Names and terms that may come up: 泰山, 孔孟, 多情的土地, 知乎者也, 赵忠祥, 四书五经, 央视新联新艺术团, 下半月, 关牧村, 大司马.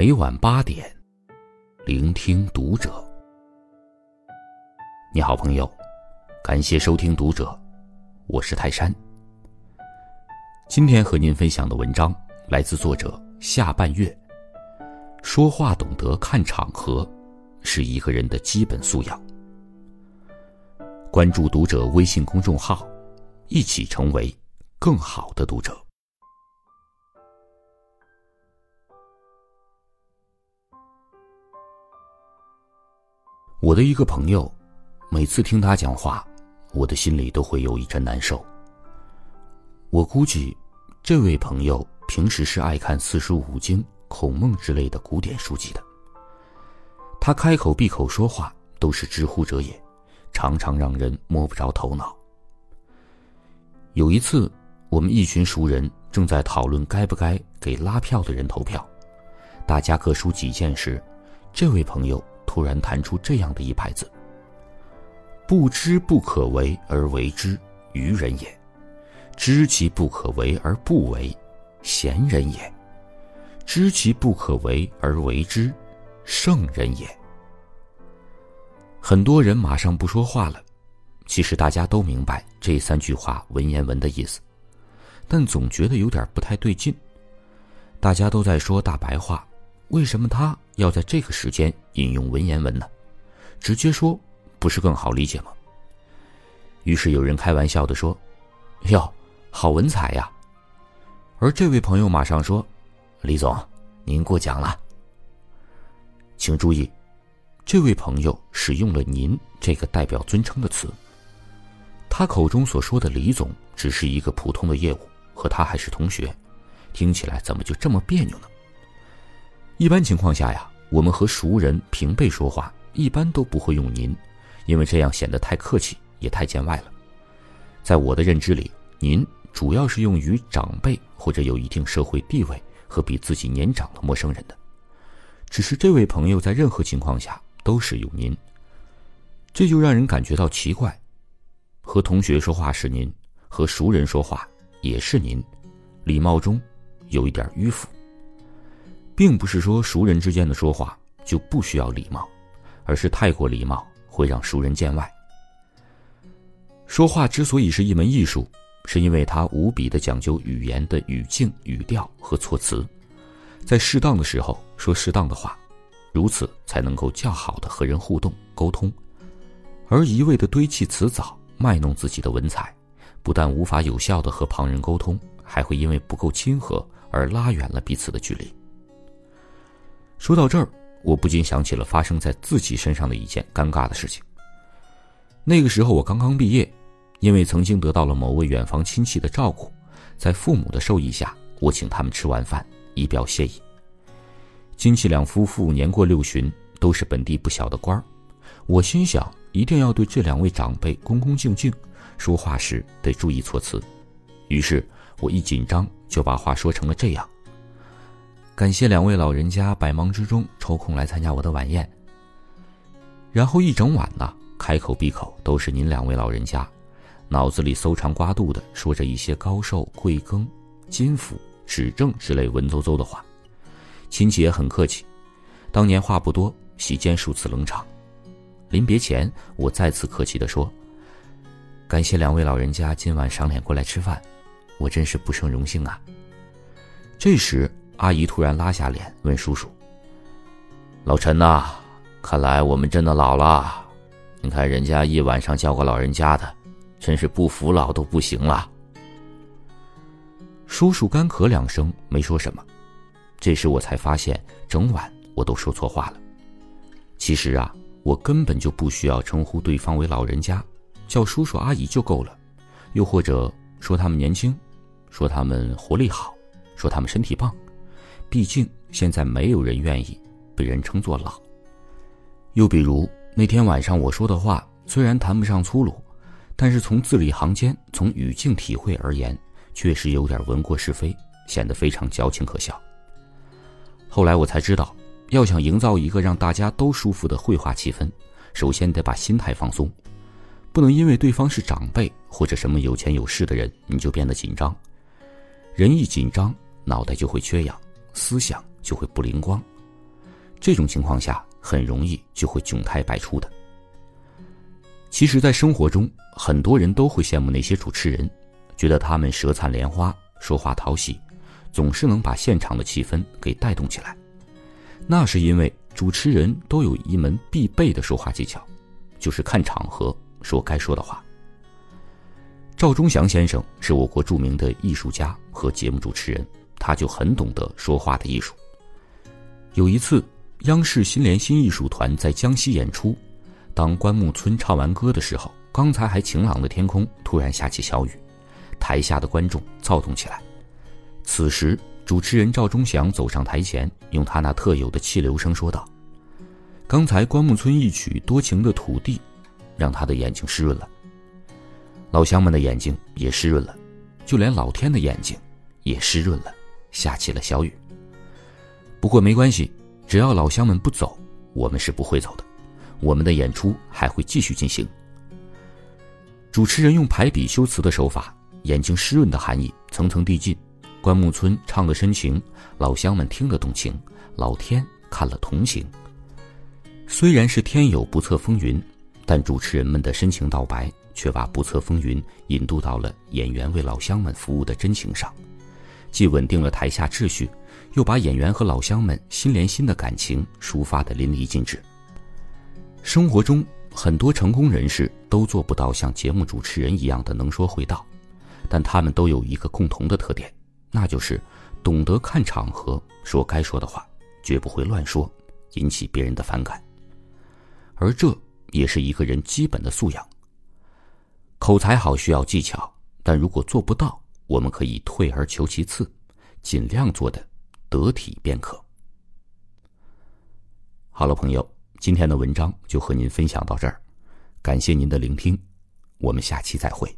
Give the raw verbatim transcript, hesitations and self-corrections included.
每晚八点，聆听读者。你好，朋友，感谢收听《读者》，我是泰山。今天和您分享的文章来自作者下半月。说话懂得看场合，是一个人的基本素养。关注《读者》微信公众号，一起成为更好的读者。我的一个朋友，每次听他讲话，我的心里都会有一阵难受。我估计这位朋友平时是爱看四书五经、孔孟之类的古典书籍的，他开口闭口说话都是知乎者也，常常让人摸不着头脑。有一次，我们一群熟人正在讨论该不该给拉票的人投票，大家各抒己见时，这位朋友突然弹出这样的一排字：不知不可为而为之，愚人也；知其不可为而不为，贤人也；知其不可为而为之，圣人也。很多人马上不说话了，其实大家都明白这三句话文言文的意思，但总觉得有点不太对劲。大家都在说大白话，为什么他要在这个时间引用文言文呢？直接说不是更好理解吗？于是有人开玩笑地说：哟，好文采呀。而这位朋友马上说：李总，您过奖了。请注意，这位朋友使用了您这个代表尊称的词，他口中所说的李总只是一个普通的业务，和他还是同学，听起来怎么就这么别扭呢？一般情况下呀，我们和熟人平辈说话一般都不会用您，因为这样显得太客气也太见外了。在我的认知里，您主要是用于长辈或者有一定社会地位和比自己年长的陌生人的，只是这位朋友在任何情况下都使用您，这就让人感觉到奇怪。和同学说话是您，和熟人说话也是您，礼貌中有一点迂腐。并不是说熟人之间的说话就不需要礼貌，而是太过礼貌会让熟人见外。说话之所以是一门艺术，是因为它无比的讲究语言的语境、语调和措辞，在适当的时候说适当的话，如此才能够较好的和人互动沟通。而一味的堆砌辞藻，卖弄自己的文采，不但无法有效的和旁人沟通，还会因为不够亲和而拉远了彼此的距离。说到这儿，我不禁想起了发生在自己身上的一件尴尬的事情。那个时候我刚刚毕业，因为曾经得到了某位远房亲戚的照顾，在父母的授意下，我请他们吃晚饭以表谢意。亲戚两夫妇年过六旬，都是本地不小的官儿，我心想一定要对这两位长辈恭恭敬敬，说话时得注意措辞。于是我一紧张就把话说成了这样：感谢两位老人家百忙之中抽空来参加我的晚宴。然后一整晚呢，开口闭口都是您两位老人家，脑子里搜肠刮肚的说着一些高寿、贵庚、金府、指正之类文绉绉的话。亲戚也很客气，当年话不多，席间数次冷场。临别前，我再次客气地说：感谢两位老人家今晚赏脸过来吃饭，我真是不胜荣幸啊。这时阿姨突然拉下脸问叔叔：老陈呐、啊，看来我们真的老了，你看人家一晚上叫过老人家的，真是不服老都不行了。叔叔干咳两声没说什么，这时我才发现整晚我都说错话了。其实啊，我根本就不需要称呼对方为老人家，叫叔叔阿姨就够了，又或者说他们年轻，说他们活力好，说他们身体棒。毕竟现在没有人愿意被人称作老。又比如那天晚上我说的话，虽然谈不上粗鲁，但是从字里行间，从语境体会而言，确实有点闻过是非，显得非常矫情可笑。后来我才知道，要想营造一个让大家都舒服的会话气氛，首先得把心态放松，不能因为对方是长辈或者什么有钱有势的人，你就变得紧张。人一紧张，脑袋就会缺氧，思想就会不灵光，这种情况下很容易就会窘态百出的。其实在生活中，很多人都会羡慕那些主持人，觉得他们舌灿莲花，说话讨喜，总是能把现场的气氛给带动起来。那是因为主持人都有一门必备的说话技巧，就是看场合说该说的话。赵忠祥先生是我国著名的艺术家和节目主持人，他就很懂得说话的艺术。有一次，央视新联新艺术团在江西演出，当关牧村唱完歌的时候，刚才还晴朗的天空突然下起小雨，台下的观众躁动起来。此时主持人赵忠祥走上台前，用他那特有的气流声说道：“刚才关牧村一曲多情的土地，让他的眼睛湿润了，老乡们的眼睛也湿润了，就连老天的眼睛也湿润了，下起了小雨。不过没关系，只要老乡们不走，我们是不会走的，我们的演出还会继续进行。”主持人用排比修辞的手法，眼睛湿润的含义层层递进。关牧村唱得深情，老乡们听得动情，老天看了同情。虽然是天有不测风云，但主持人们的深情道白却把不测风云引渡到了演员为老乡们服务的真情上，既稳定了台下秩序，又把演员和老乡们心连心的感情抒发得淋漓尽致。生活中很多成功人士都做不到像节目主持人一样的能说会道，但他们都有一个共同的特点，那就是懂得看场合说该说的话，绝不会乱说，引起别人的反感。而这也是一个人基本的素养。口才好需要技巧，但如果做不到，我们可以退而求其次，尽量做得得体便可。好了，朋友，今天的文章就和您分享到这儿，感谢您的聆听，我们下期再会。